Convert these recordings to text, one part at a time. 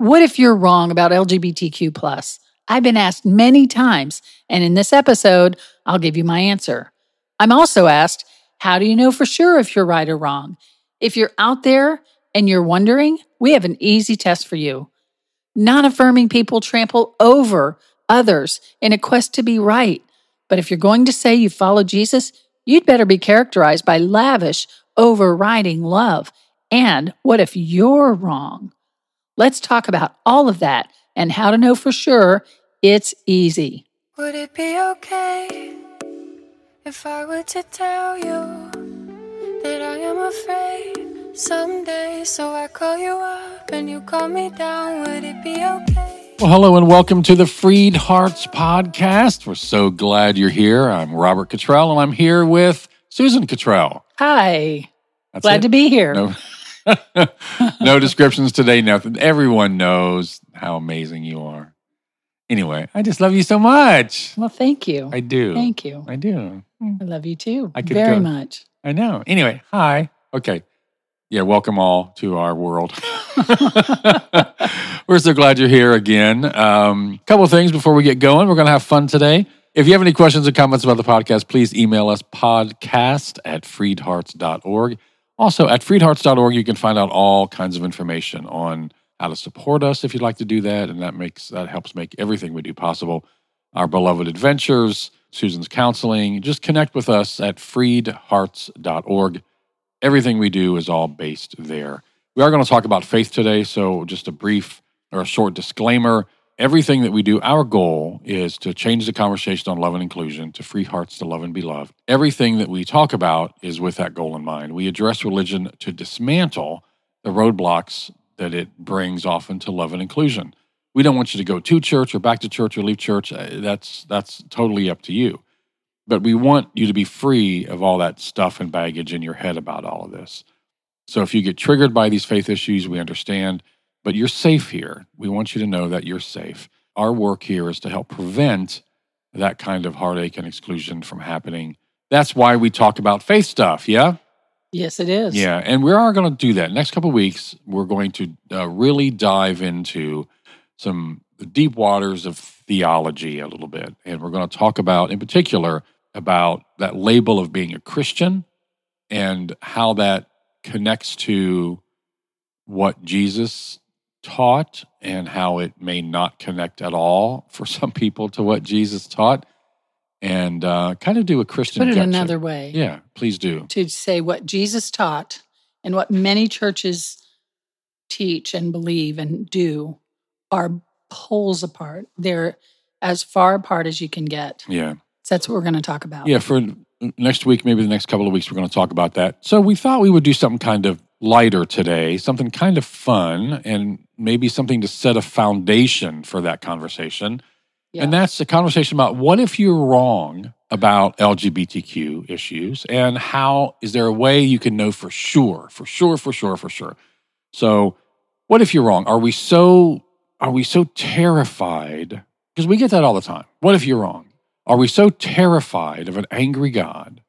What if you're wrong about LGBTQ+? I've been asked many times, and in this episode, I'll give you my answer. I'm also asked, how do you know for sure if you're right or wrong? If you're out there and you're wondering, we have an easy test for you. Non-affirming people trample over others in a quest to be right. But if you're going to say you follow Jesus, you'd better be characterized by lavish, overriding love. And what if you're wrong? Let's talk about all of that and how to know for sure. It's easy. Would it be okay if I were to tell you that I am afraid someday, so I call you up and you call me down? Would it be okay? Well, hello and welcome to the Freed Hearts Podcast. We're so glad you're here. I'm Robert Cattrall, and I'm here with Susan Cattrall. Hi. That's glad it. To be here. No, no descriptions today, nothing. Everyone knows how amazing you are. Anyway, I just love you so much. Well, thank you. I do. Thank you. I do. I love you too. Very much. I know. Anyway, hi. Okay. Yeah, welcome all to our world. We're so glad you're here again. Couple of things before we get going. We're going to have fun today. If you have any questions or comments about the podcast, please email us podcast@freedhearts.org. Also, at freedhearts.org, you can find out all kinds of information on how to support us if you'd like to do that, and that helps make everything we do possible. Our beloved adventures, Susan's counseling. Just connect with us at freedhearts.org. Everything we do is all based there. We are going to talk about faith today, so just a short disclaimer. Everything that we do, our goal is to change the conversation on love and inclusion to free hearts to love and be loved. Everything that we talk about is with that goal in mind. We address religion to dismantle the roadblocks that it brings often to love and inclusion. We don't want you to go to church or back to church or leave church. That's totally up to you. But we want you to be free of all that stuff and baggage in your head about all of this. So if you get triggered by these faith issues, we understand. But you're safe here. We want you to know that you're safe. Our work here is to help prevent that kind of heartache and exclusion from happening. That's why we talk about faith stuff, yeah? Yes, it is. Yeah, and we are going to do that. Next couple of weeks, we're going to really dive into some deep waters of theology a little bit. And we're going to talk about, in particular, about that label of being a Christian and how that connects to what Jesus taught and how it may not connect at all for some people to what Jesus taught, and kind of do a Christian. Put it another way. Yeah, please do. To say what Jesus taught and what many churches teach and believe and do are poles apart. They're as far apart as you can get. Yeah. So that's what we're going to talk about. Yeah, for next week, maybe the next couple of weeks, we're going to talk about that. So we thought we would do something kind of lighter today, something kind of fun, and maybe something to set a foundation for that conversation. Yeah. And that's the conversation about what if you're wrong about LGBTQ issues, and how is there a way you can know for sure? So what if you're wrong? Are we so terrified? Because we get that all the time. What if you're wrong? Are we so terrified of an angry God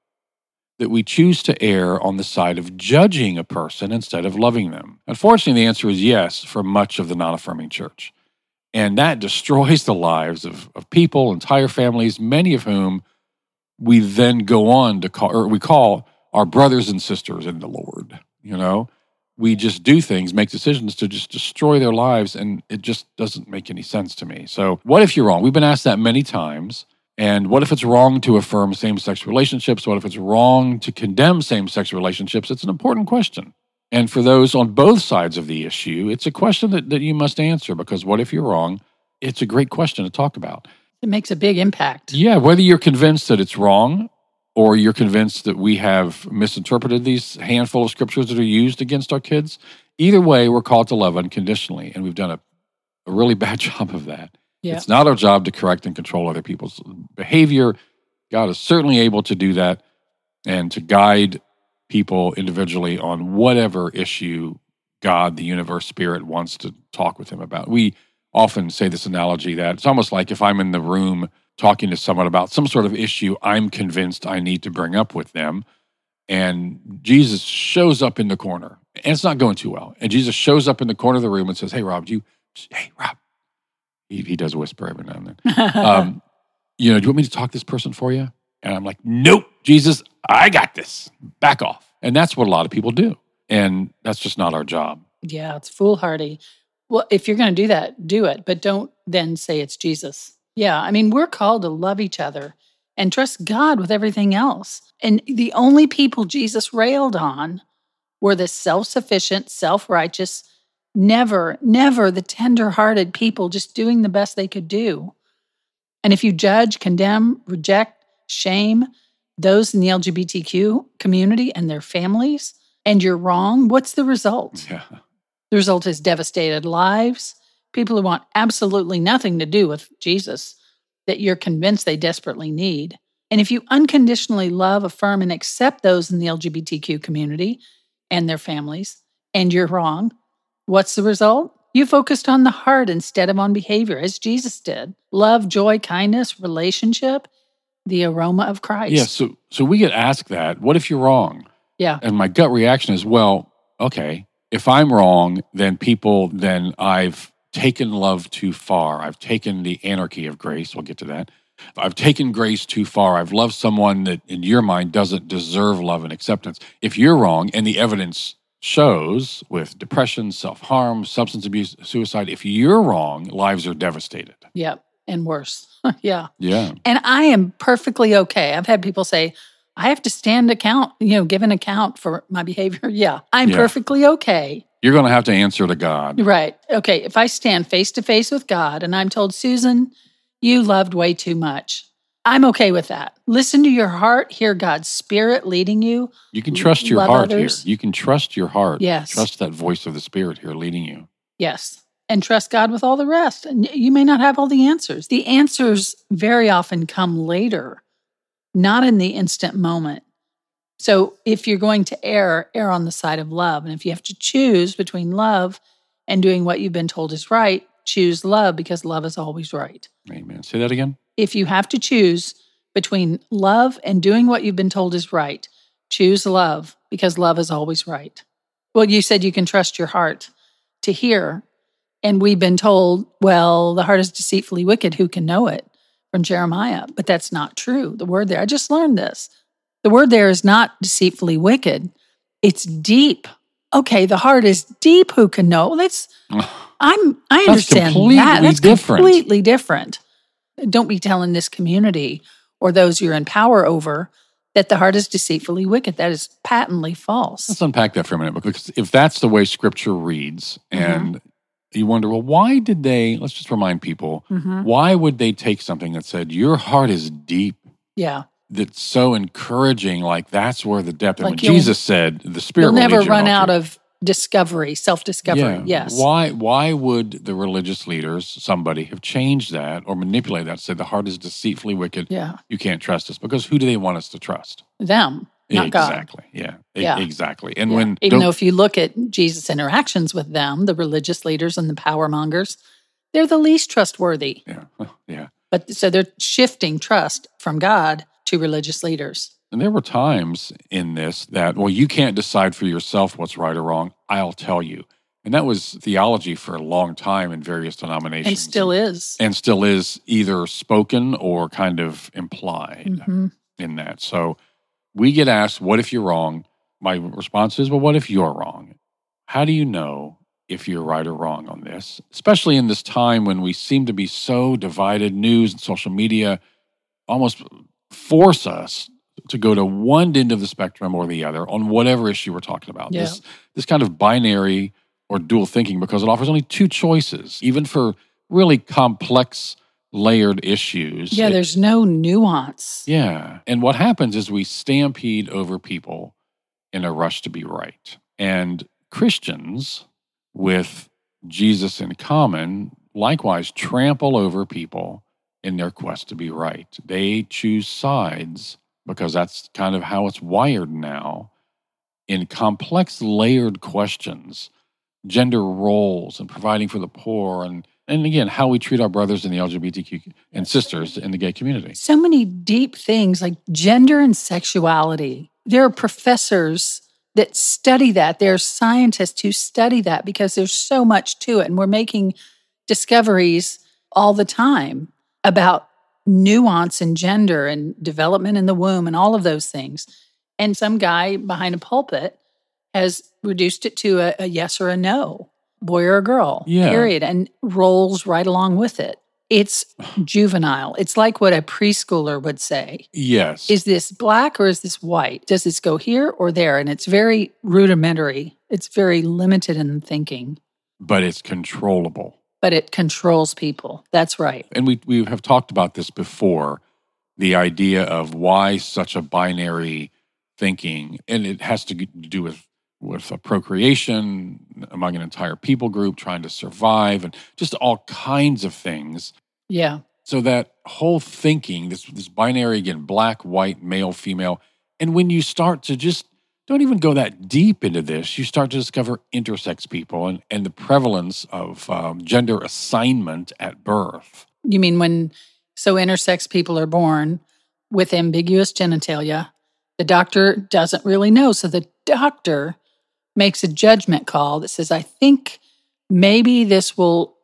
that we choose to err on the side of judging a person instead of loving them? Unfortunately, the answer is yes for much of the non-affirming church. And that destroys the lives of people, entire families, many of whom we then go on to call our brothers and sisters in the Lord. You know, we just do things, make decisions to just destroy their lives, and it just doesn't make any sense to me. So what if you're wrong? We've been asked that many times. And what if it's wrong to affirm same-sex relationships? What if it's wrong to condemn same-sex relationships? It's an important question. And for those on both sides of the issue, it's a question that you must answer, because what if you're wrong? It's a great question to talk about. It makes a big impact. Yeah, whether you're convinced that it's wrong or you're convinced that we have misinterpreted these handful of scriptures that are used against our kids, either way, we're called to love unconditionally, and we've done a really bad job of that. Yeah. It's not our job to correct and control other people's behavior. God is certainly able to do that and to guide people individually on whatever issue God, the universe, spirit wants to talk with him about. We often say this analogy that it's almost like if I'm in the room talking to someone about some sort of issue I'm convinced I need to bring up with them, and Jesus shows up in the corner, and it's not going too well. And Jesus shows up in the corner of the room and says, "Hey, Rob, do you hey, Rob. He does whisper every now and then. Do you want me to talk this person for you? And I'm like, nope, Jesus, I got this. Back off. And that's what a lot of people do. And that's just not our job. Yeah, it's foolhardy. Well, if you're going to do that, do it. But don't then say it's Jesus. Yeah, I mean, we're called to love each other and trust God with everything else. And the only people Jesus railed on were the self-sufficient, self-righteous, never the tender-hearted people just doing the best they could do. And if you judge, condemn, reject, shame those in the LGBTQ community and their families, and you're wrong, what's the result? Yeah. The result is devastated lives, people who want absolutely nothing to do with Jesus that you're convinced they desperately need. And if you unconditionally love, affirm, and accept those in the LGBTQ community and their families, and you're wrong, what's the result? You focused on the heart instead of on behavior, as Jesus did. Love, joy, kindness, relationship, the aroma of Christ. Yeah, so we get asked that, what if you're wrong? Yeah. And my gut reaction is, well, okay, if I'm wrong, then I've taken love too far. I've taken the anarchy of grace. We'll get to that. I've taken grace too far. I've loved someone that, in your mind, doesn't deserve love and acceptance. If you're wrong, and the evidence shows with depression, self-harm, substance abuse, suicide, if you're wrong, lives are devastated. Yeah, and worse. Yeah. Yeah. And I am perfectly okay. I've had people say, I have to give an account for my behavior. Yeah, I'm perfectly okay. You're going to have to answer to God. Right. Okay, if I stand face-to-face with God and I'm told, Susan, you loved way too much. I'm okay with that. Listen to your heart, hear God's Spirit leading you. You can trust your heart others. Here. You can trust your heart. Yes. Trust that voice of the Spirit here leading you. Yes. And trust God with all the rest. And you may not have all the answers. The answers very often come later, not in the instant moment. So if you're going to err on the side of love. And if you have to choose between love and doing what you've been told is right, choose love, because love is always right. Amen. Say that again. If you have to choose between love and doing what you've been told is right, choose love, because love is always right. Well, you said you can trust your heart to hear, and we've been told, well, the heart is deceitfully wicked, who can know it, from Jeremiah, but that's not true. The word there, I just learned this. The word there is not deceitfully wicked. It's deep. Okay, the heart is deep, who can know? I understand that. That's completely different. Don't be telling this community or those you're in power over that the heart is deceitfully wicked. That is patently false. Let's unpack that for a minute, because if that's the way Scripture reads, and you wonder, well, why did they, let's just remind people, why would they take something that said, your heart is deep? Yeah. That's so encouraging, like that's where the depth, and when Jesus said, the Spirit will never run out of discovery, self-discovery, yes. Why would the religious leaders, somebody, have changed that or manipulated that, say the heart is deceitfully wicked, you can't trust us? Because who do they want us to trust? Them, not God. Exactly, yeah. Exactly. And even though if you look at Jesus' interactions with them, the religious leaders and the power mongers, they're the least trustworthy. Yeah. But so they're shifting trust from God to religious leaders. And there were times in this that, well, you can't decide for yourself what's right or wrong. I'll tell you. And that was theology for a long time in various denominations. And still is. Either spoken or kind of implied in that. So we get asked, what if you're wrong? My response is, well, what if you're wrong? How do you know if you're right or wrong on this? Especially in this time when we seem to be so divided, news and social media almost force us to go to one end of the spectrum or the other on whatever issue we're talking about. Yeah. This kind of binary or dual thinking, because it offers only two choices, even for really complex, layered issues. Yeah, there's no nuance. Yeah. And what happens is we stampede over people in a rush to be right. And Christians, with Jesus in common, likewise trample over people in their quest to be right. They choose sides because that's kind of how it's wired now in complex layered questions, gender roles and providing for the poor, and again, how we treat our brothers in the LGBTQ and sisters in the gay community. So many deep things like gender and sexuality. There are professors that study that. There are scientists who study that because there's so much to it, and we're making discoveries all the time about nuance and gender and development in the womb and all of those things. And some guy behind a pulpit has reduced it to a yes or a no, boy or girl, period, and rolls right along with it. It's juvenile. It's like what a preschooler would say. Yes. Is this black or is this white? Does this go here or there? And it's very rudimentary. It's very limited in thinking. But it's controllable. But it controls people. That's right. And we have talked about this before, the idea of why such a binary thinking, and it has to do with a procreation among an entire people group trying to survive and just all kinds of things. Yeah. So that whole thinking, this binary, again, black, white, male, female. And when you start to just, don't even go that deep into this, you start to discover intersex people and the prevalence of gender assignment at birth. You mean so intersex people are born with ambiguous genitalia, the doctor doesn't really know. So the doctor makes a judgment call that says, I think maybe this will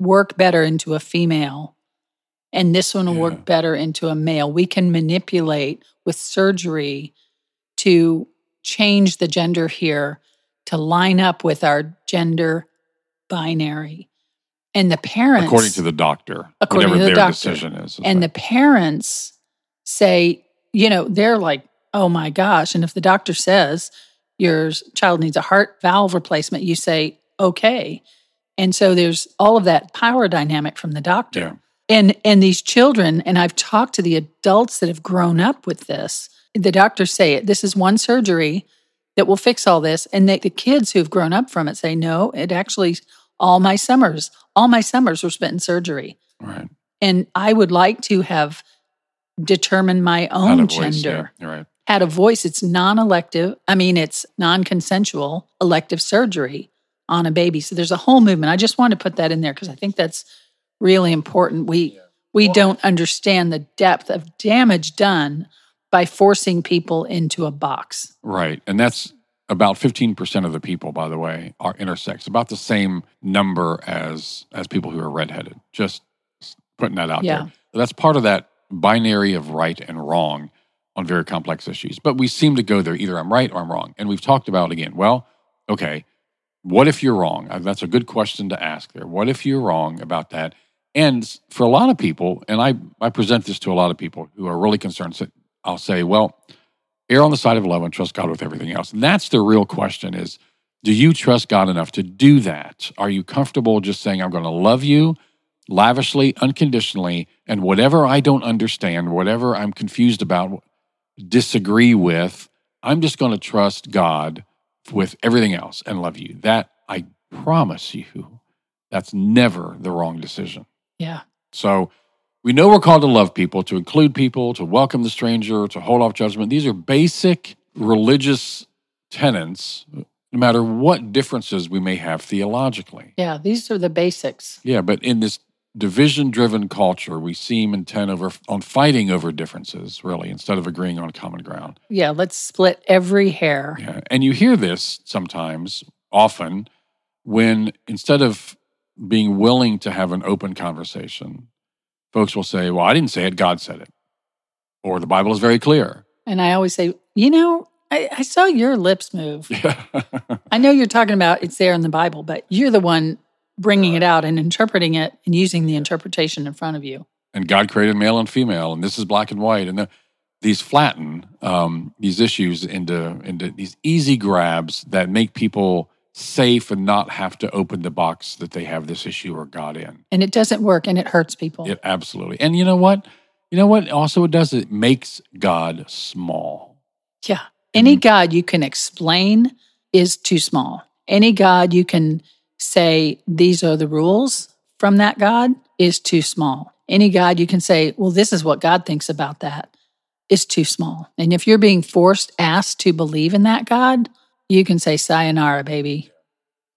work better into a female and this one will work better into a male. We can manipulate with surgery to change the gender here to line up with our gender binary. And the parents— according to the doctor, whatever their decision is. And the parents say, they're like, oh my gosh. And if the doctor says your child needs a heart valve replacement, you say, okay. And so there's all of that power dynamic from the doctor. Yeah. And these children, and I've talked to the adults that have grown up with this, the doctors say it, this is one surgery that will fix all this. And the kids who've grown up from it say, no, it actually, all my summers were spent in surgery. Right. And I would like to have determined my own gender. Yeah. Right. Had a voice. It's non-elective. I mean, it's non-consensual elective surgery on a baby. So there's a whole movement. I just want to put that in there because I think that's really important. We don't understand the depth of damage done by forcing people into a box. Right. And that's about 15% of the people, by the way, are intersex. About the same number as people who are redheaded. Just putting that out there. That's part of that binary of right and wrong on very complex issues. But we seem to go there, either I'm right or I'm wrong. And we've talked about, again, well, okay, what if you're wrong? That's a good question to ask there. What if you're wrong about that? And for a lot of people, and I present this to a lot of people who are really concerned, so I'll say, well, err on the side of love and trust God with everything else. And that's the real question is, do you trust God enough to do that? Are you comfortable just saying, I'm going to love you lavishly, unconditionally, and whatever I don't understand, whatever I'm confused about, disagree with, I'm just going to trust God with everything else and love you. That, I promise you, that's never the wrong decision. Yeah. So we know we're called to love people, to include people, to welcome the stranger, to hold off judgment. These are basic religious tenets, no matter what differences we may have theologically. Yeah, these are the basics. Yeah, but in this division-driven culture, we seem intent on fighting over differences, really, instead of agreeing on common ground. Yeah, let's split every hair. Yeah, and you hear this sometimes, often, when instead of being willing to have an open conversation, folks will say, well, I didn't say it, God said it. Or the Bible is very clear. And I always say, I saw your lips move. Yeah. I know you're talking about it's there in the Bible, but you're the one bringing it out and interpreting it and using the interpretation in front of you. And God created male and female, and this is black and white. And these flatten these issues into these easy grabs that make people safe and not have to open the box that they have this issue or God in. And it doesn't work, and it hurts people. It, absolutely. And you know what? Also it does? It makes God small. Yeah. Any God you can explain is too small. Any God you can say, these are the rules from that God, is too small. Any God you can say, well, this is what God thinks about that, is too small. And if you're being asked to believe in that God, you can say, sayonara, baby,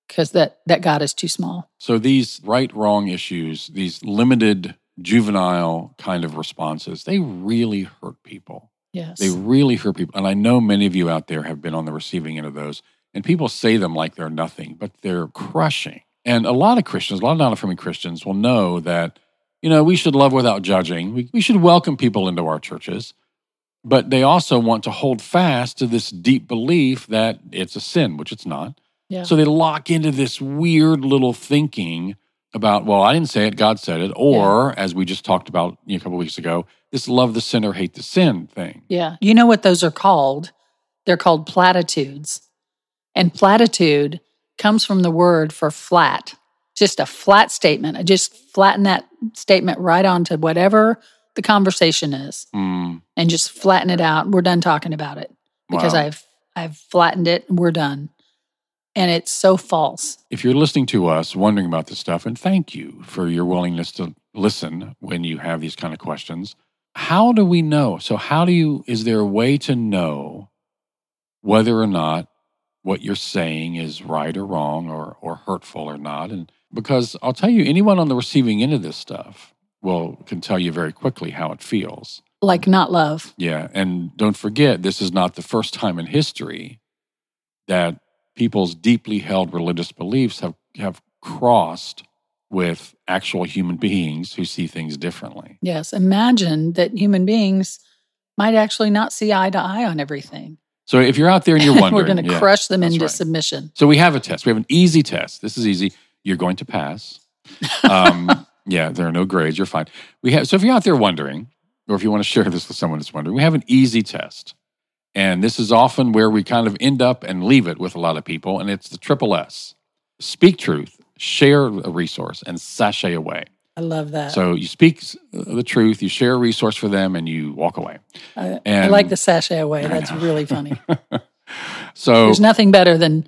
because that God is too small. So these right-wrong issues, these limited juvenile kind of responses, they really hurt people. Yes. They really hurt people. And I know many of you out there have been on the receiving end of those. And people say them like they're nothing, but they're crushing. And a lot of Christians, a lot of non-affirming Christians will know that, you know, we should love without judging. We should welcome people into our churches, but they also want to hold fast to this deep belief that it's a sin, which it's not. Yeah. So they lock into this weird little thinking about, well, I didn't say it, God said it, or as we just talked about a couple of weeks ago, this love the sinner, hate the sin thing. Yeah. You know what those are called? They're called platitudes. And platitude comes from the word for flat, just a flat statement. I just flatten that statement right onto whatever the conversation is and just flatten it out. We're done talking about it because I've flattened it and we're done. And it's so false. If you're listening to us, wondering about this stuff, and thank you for your willingness to listen when you have these kind of questions, how do we know? So is there a way to know whether or not what you're saying is right or wrong or hurtful or not? And because I'll tell you, anyone on the receiving end of this stuff can tell you very quickly how it feels. Like not love. Yeah, and don't forget, this is not the first time in history that people's deeply held religious beliefs have crossed with actual human beings who see things differently. Yes, imagine that human beings might actually not see eye to eye on everything. So if you're out there and you're wondering, we're going to crush them into submission. So we have a test. We have an easy test. This is easy. You're going to pass. There are no grades. You're fine. So if you're out there wondering, or if you want to share this with someone that's wondering, we have an easy test. And this is often where we kind of end up and leave it with a lot of people, and it's the triple S. Speak truth, share a resource, and sashay away. I love that. So you speak the truth, you share a resource for them, and you walk away. I like the sashay away. That's really funny. So there's nothing better than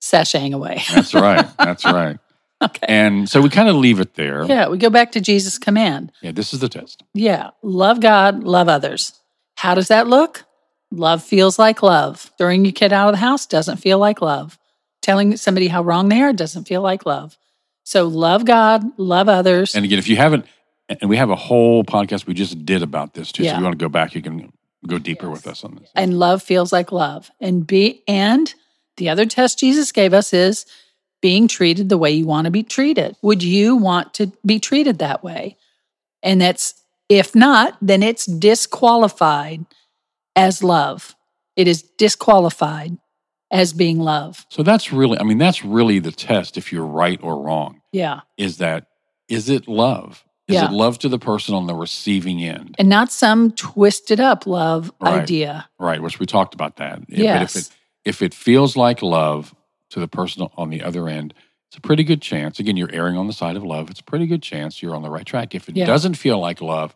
sashaying away. That's right. That's right. Okay. And so we kind of leave it there. Yeah, we go back to Jesus' command. Yeah, this is the test. Yeah, love God, love others. How does that look? Love feels like love. Throwing your kid out of the house doesn't feel like love. Telling somebody how wrong they are doesn't feel like love. So love God, love others. And again, if you haven't, and we have a whole podcast we just did about this too, so if you want to go back, you can go deeper with us on this. And love feels like love. And the other test Jesus gave us is being treated the way you want to be treated. Would you want to be treated that way? And if not, then it's disqualified as love. It is disqualified as being love. So that's really the test if you're right or wrong. Yeah. Is it love? Is it love to the person on the receiving end? And not some twisted up love idea. Right, which we talked about that. Yes. But if it feels like love to the person on the other end, it's a pretty good chance. Again, you're erring on the side of love. It's a pretty good chance you're on the right track. If it doesn't feel like love,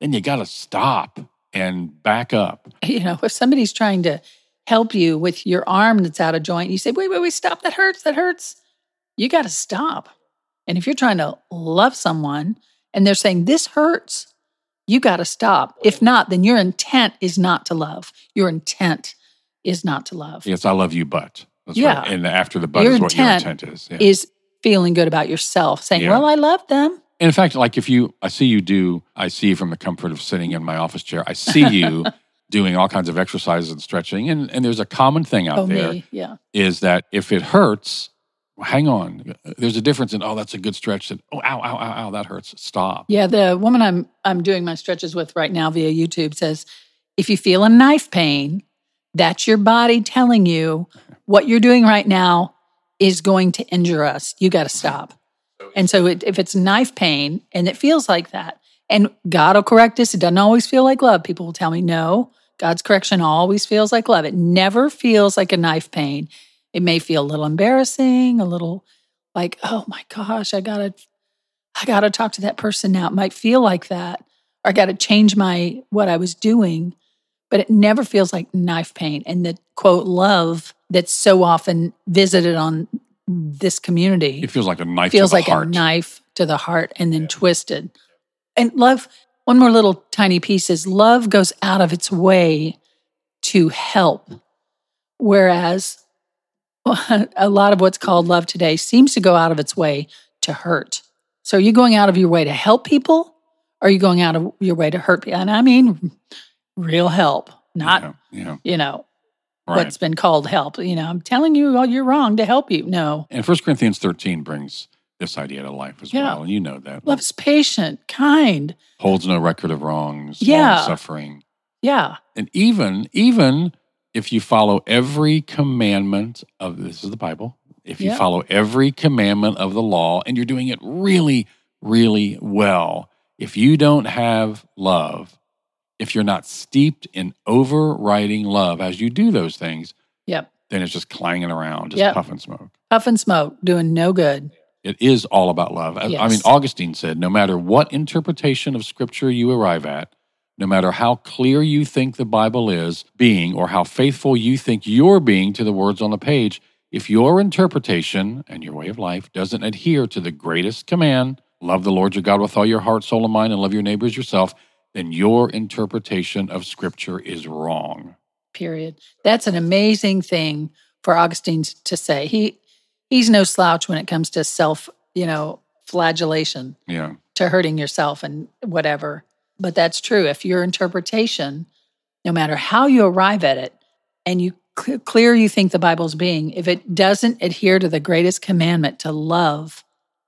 then you got to stop and back up. You know, if somebody's trying to help you with your arm that's out of joint, you say, wait, stop, that hurts. You got to stop. And if you're trying to love someone and they're saying, this hurts, you got to stop. If not, then your intent is not to love. Yes, I love you, but. That's right. And after the but is what your intent is. Yeah. Is feeling good about yourself, saying, well, I love them. In fact, like I see you from the comfort of sitting in my office chair. I see you doing all kinds of exercises and stretching. And there's a common thing out there is that if it hurts, hang on. There's a difference in, that's a good stretch. And, ow, that hurts. Stop. Yeah, the woman I'm doing my stretches with right now via YouTube says, if you feel a knife pain, that's your body telling you what you're doing right now is going to injure us. You got to stop. And so if it's knife pain and it feels like that, and God will correct us, it doesn't always feel like love. People will tell me, no, God's correction always feels like love. It never feels like a knife pain. It may feel a little embarrassing, a little like, oh my gosh, I gotta talk to that person now. It might feel like that. Or I gotta change what I was doing, but it never feels like knife pain. And the quote love that's so often visited on this community. It feels like a knife to the heart. And then twisted. And love, one more little tiny piece is love goes out of its way to help. Whereas a lot of what's called love today seems to go out of its way to hurt. So are you going out of your way to help people? Or are you going out of your way to hurt people? And I mean real help, not, right. What's been called help. You know, I'm telling you, well, you're wrong to help you. No. And 1 Corinthians 13 brings this idea to life as well, and you know that. Love's patient, kind. Holds no record of wrongs, long-suffering. Yeah. And even if you follow every commandment of, this is the Bible, if you follow every commandment of the law and you're doing it really, really well, if you don't have love, if you're not steeped in overriding love as you do those things, then it's just clanging around, just puff and smoke. Puff and smoke, doing no good. It is all about love. Yes. I mean, Augustine said, no matter what interpretation of Scripture you arrive at, no matter how clear you think the Bible is being or how faithful you think you're being to the words on the page, if your interpretation and your way of life doesn't adhere to the greatest command, love the Lord your God with all your heart, soul, and mind, and love your neighbor as yourself, then your interpretation of Scripture is wrong. Period. That's an amazing thing for Augustine to say. He's no slouch when it comes to self, flagellation, to hurting yourself and whatever. But that's true. If your interpretation, no matter how you arrive at it, and you clear you think the Bible's being, if it doesn't adhere to the greatest commandment to love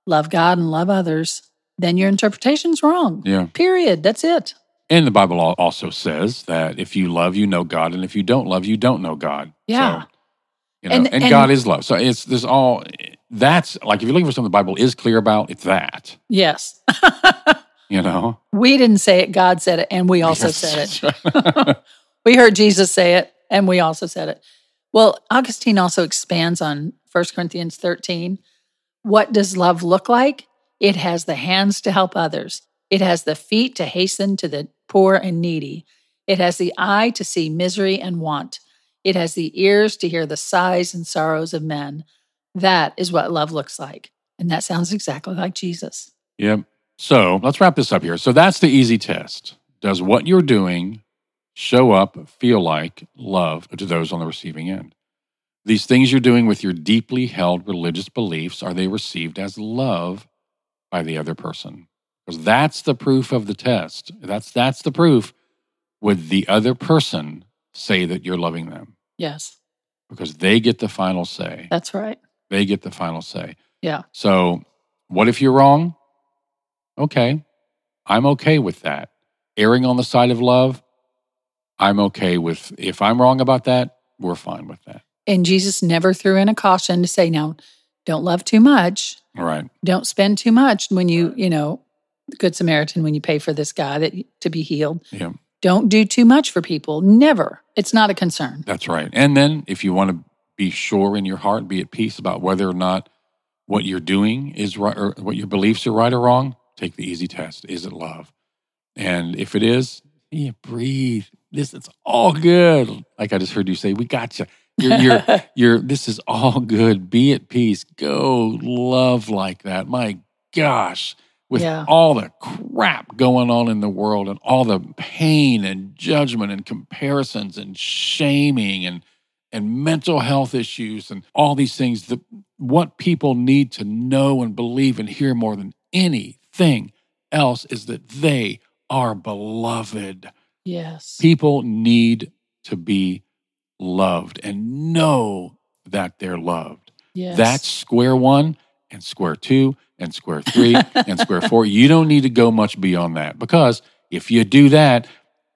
God and love others, then your interpretation's wrong. Yeah. Period. That's it. And the Bible also says that if you love, you know God, and if you don't love, you don't know God. Yeah. So, and God is love. So it's this all, that's, like, if you're looking for something the Bible is clear about, it's that. Yes. We didn't say it, God said it, and we also said it. We heard Jesus say it, and we also said it. Well, Augustine also expands on 1 Corinthians 13. What does love look like? It has the hands to help others. It has the feet to hasten to the poor and needy. It has the eye to see misery and want. It has the ears to hear the sighs and sorrows of men. That is what love looks like. And that sounds exactly like Jesus. Yep. So let's wrap this up here. So that's the easy test. Does what you're doing show up, feel like love to those on the receiving end? These things you're doing with your deeply held religious beliefs, are they received as love by the other person? Because that's the proof of the test. That's the proof. Would the other person say that you're loving them? Yes. Because they get the final say. That's right. They get the final say. Yeah. So what if you're wrong? Okay. I'm okay with that. Erring on the side of love, I'm okay with. If I'm wrong about that, we're fine with that. And Jesus never threw in a caution to say, now, don't love too much. Right. Don't spend too much when you, Good Samaritan, when you pay for this guy to be healed. Yeah. Don't do too much for people. Never. It's not a concern. That's right. And then if you want to be sure in your heart, be at peace about whether or not what you're doing is right or what your beliefs are right or wrong, take the easy test. Is it love? And if it is, breathe. It's all good. Like I just heard you say, we got you. This is all good. Be at peace. Go love like that. My gosh. With all the crap going on in the world and all the pain and judgment and comparisons and shaming and mental health issues and all these things, what people need to know and believe and hear more than anything else is that they are beloved. Yes. People need to be loved and know that they're loved. Yes. That's square one and square two and square three, and square four. You don't need to go much beyond that, because if you do that,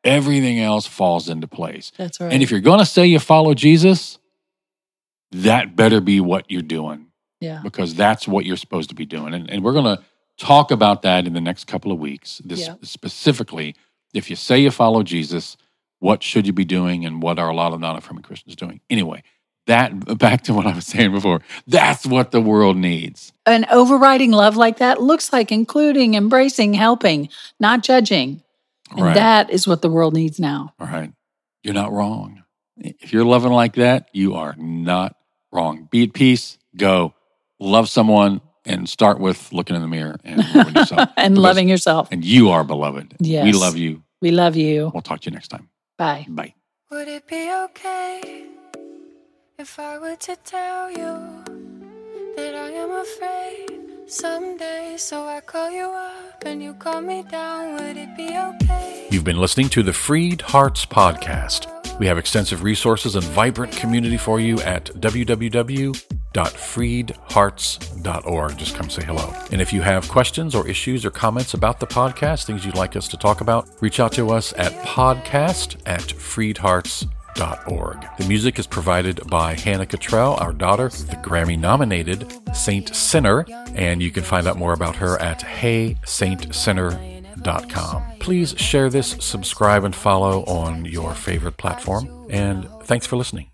everything else falls into place. That's right. And if you're going to say you follow Jesus, that better be what you're doing, because that's what you're supposed to be doing. And we're going to talk about that in the next couple of weeks, specifically, if you say you follow Jesus, what should you be doing and what are a lot of non-affirming Christians doing? Anyway. That, back to what I was saying before, that's what the world needs. An overriding love like that looks like including, embracing, helping, not judging. And that is what the world needs now. All right. You're not wrong. If you're loving like that, you are not wrong. Be at peace, go, love someone, and start with looking in the mirror and loving yourself. Loving yourself. And you are beloved. Yes. We love you. We love you. We'll talk to you next time. Bye. Bye. Would it be okay if I were to tell you that I am afraid someday, so I call you up and you call me down, would it be okay? You've been listening to the Freed Hearts Podcast. We have extensive resources and vibrant community for you at www.freedhearts.org. Just come say hello. And if you have questions or issues or comments about the podcast, things you'd like us to talk about, reach out to us at podcast@freedhearts.org. The music is provided by Hannah Cottrell, our daughter, the Grammy-nominated Saint Sinner, and you can find out more about her at HeySaintSinner.com. Please share this, subscribe, and follow on your favorite platform, and thanks for listening.